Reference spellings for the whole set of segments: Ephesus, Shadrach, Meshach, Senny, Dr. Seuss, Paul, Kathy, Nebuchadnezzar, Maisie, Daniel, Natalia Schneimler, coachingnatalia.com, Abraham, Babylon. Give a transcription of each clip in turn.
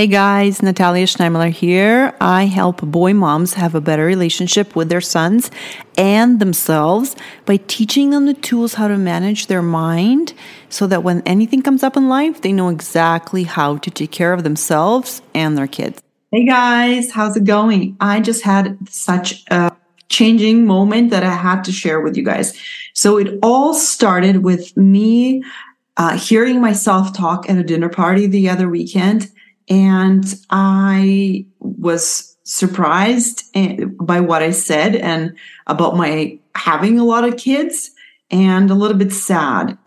Hey guys, Natalia Schneimler here. I help boy moms have a better relationship with their sons and themselves by teaching them the tools how to manage their mind so that when anything comes up in life, they know exactly how to take care of themselves and their kids. Hey guys, how's it going? I just had such a changing moment that I had to share with you guys. So it all started with me hearing myself talk at a dinner party the other weekend. And I was surprised by what I said and about my having a lot of kids, and a little bit sad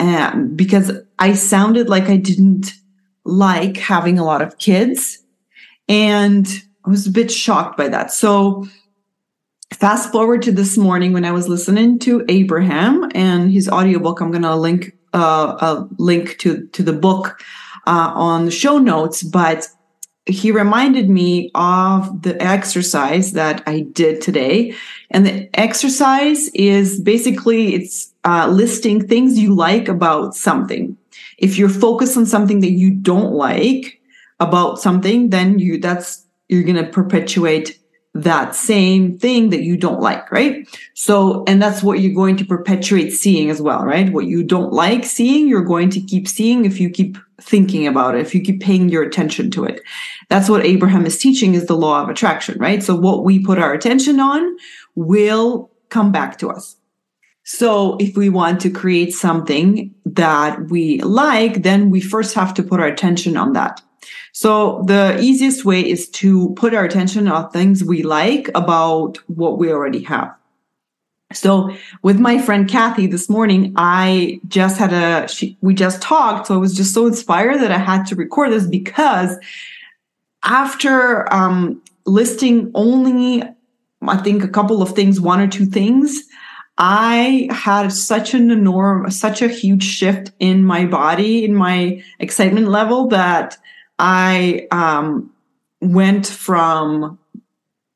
because I sounded like I didn't like having a lot of kids. And I was a bit shocked by that. So fast forward to this morning when I was listening to Abraham and his audiobook. I'm going to link a link to the book on the show notes, but he reminded me of the exercise that I did today. And the exercise is basically it's listing things you like about something. If you're focused on something that you don't like about something, then you're going to perpetuate that same thing that you don't like, right? So, and that's what you're going to perpetuate seeing as well, right? What you don't like seeing, you're going to keep seeing if you keep thinking about it, if you keep paying your attention to it. That's what Abraham is teaching is the law of attraction, right? So what we put our attention on will come back to us. So if we want to create something that we like, then we first have to put our attention on that. So the easiest way is to put our attention on things we like about what we already have. So with my friend Kathy this morning, I just had we just talked. So I was just so inspired that I had to record this because after listing only, I think, a couple of things, one or two things, I had such a huge shift in my body, in my excitement level that I went from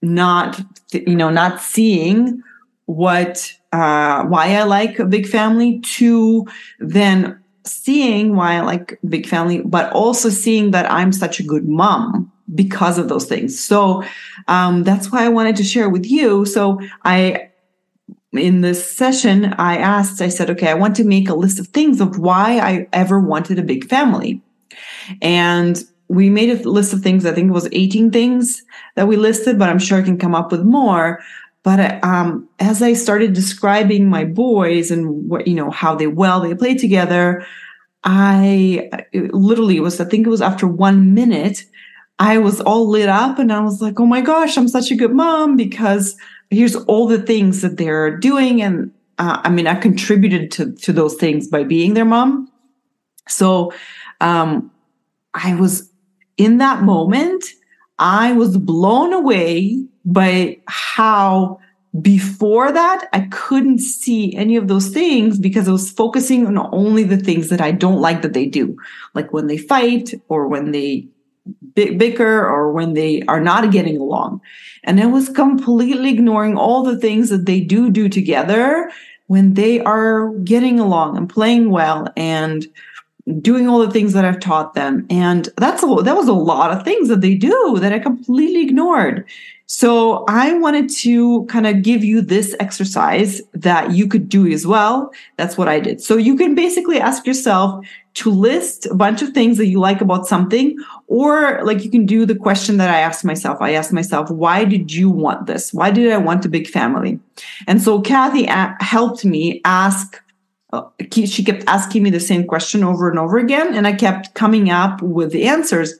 not seeing why I like a big family to then seeing why I like a big family, but also seeing that I'm such a good mom because of those things. So that's why I wanted to share with you. So in this session, I said, okay, I want to make a list of things of why I ever wanted a big family. And we made a list of things. I think it was 18 things that we listed, but I'm sure I can come up with more. But as I started describing my boys and how they played together, I think it was after 1 minute, I was all lit up and I was like, oh my gosh, I'm such a good mom because here's all the things that they're doing. And I contributed to those things by being their mom. So I was in that moment, I was blown away by how before that I couldn't see any of those things because I was focusing on only the things that I don't like that they do, like when they fight or when they bicker or when they are not getting along. And I was completely ignoring all the things that they do together when they are getting along and playing well and doing all the things that I've taught them. And that was a lot of things that they do that I completely ignored. So I wanted to kind of give you this exercise that you could do as well. That's what I did. So you can basically ask yourself to list a bunch of things that you like about something, or like you can do the question that I asked myself. I asked myself, why did you want this? Why did I want a big family? And so Kathy helped me ask. She kept asking me the same question over and over again, and I kept coming up with the answers.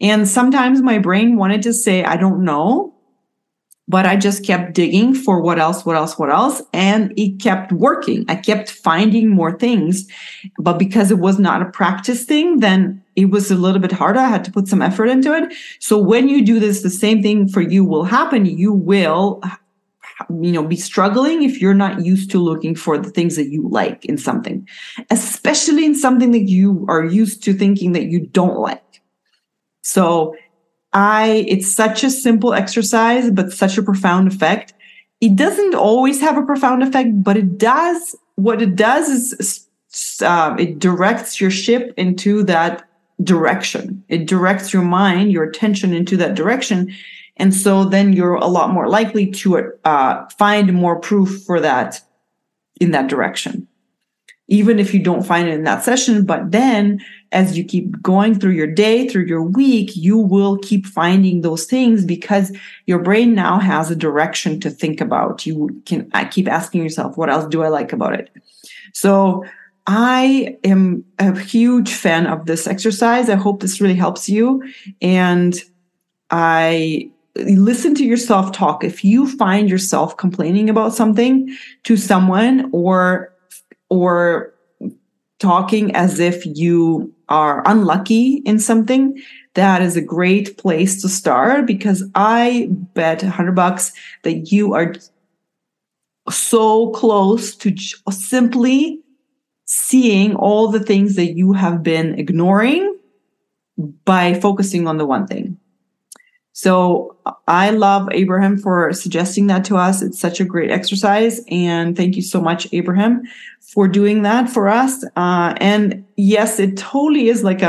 And sometimes my brain wanted to say, I don't know, but I just kept digging for what else, and it kept working. I kept finding more things, but because it was not a practice thing, then it was a little bit harder. I had to put some effort into it. So when you do this, the same thing for you will happen. You will be struggling if you're not used to looking for the things that you like in something, especially in something that you are used to thinking that you don't like. So it's such a simple exercise, but such a profound effect. It doesn't always have a profound effect, but it does. What it does is it directs your ship into that direction. It directs your mind, your attention into that direction. And so then you're a lot more likely to find more proof for that in that direction, even if you don't find it in that session. But then as you keep going through your day, through your week, you will keep finding those things because your brain now has a direction to think about. You can keep asking yourself, what else do I like about it? So I am a huge fan of this exercise. I hope this really helps you. And I listen to your self-talk. If you find yourself complaining about something to someone or talking as if you are unlucky in something, that is a great place to start, because I bet $100 that you are so close to simply seeing all the things that you have been ignoring by focusing on the one thing. So I love Abraham for suggesting that to us. It's such a great exercise. And thank you so much, Abraham, for doing that for us. And yes, it totally is like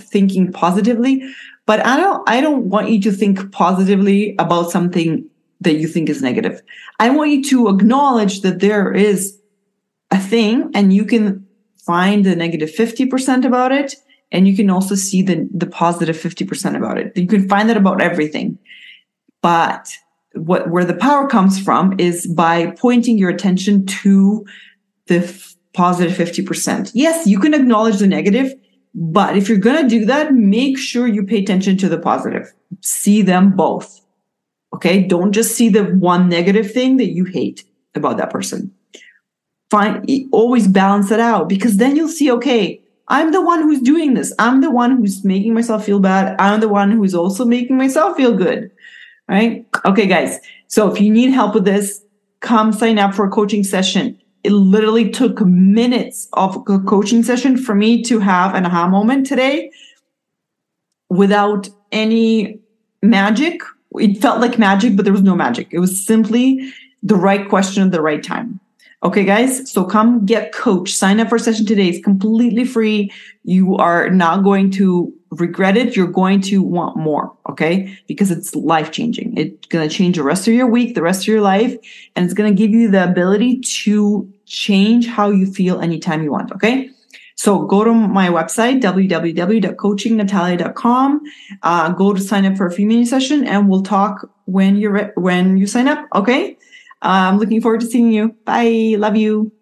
thinking positively, but I don't want you to think positively about something that you think is negative. I want you to acknowledge that there is a thing, and you can find the negative 50% about it, and you can also see the positive 50% about it. You can find that about everything. But where the power comes from is by pointing your attention to the positive 50%. Yes, you can acknowledge the negative, but if you're going to do that, make sure you pay attention to the positive. See them both. Okay? Don't just see the one negative thing that you hate about that person. Always balance it out, because then you'll see, okay, I'm the one who's doing this. I'm the one who's making myself feel bad. I'm the one who's also making myself feel good, right? Okay, guys. So if you need help with this, come sign up for a coaching session. It literally took minutes of a coaching session for me to have an aha moment today without any magic. It felt like magic, but there was no magic. It was simply the right question at the right time. Okay, guys, so come get coached. Sign up for a session today. It's completely free. You are not going to regret it. You're going to want more, okay? Because it's life-changing. It's going to change the rest of your week, the rest of your life, and it's going to give you the ability to change how you feel anytime you want, okay? So go to my website, www.coachingnatalia.com. Go to sign up for a free mini session, and we'll talk when you sign up, okay? I'm looking forward to seeing you. Bye. Love you.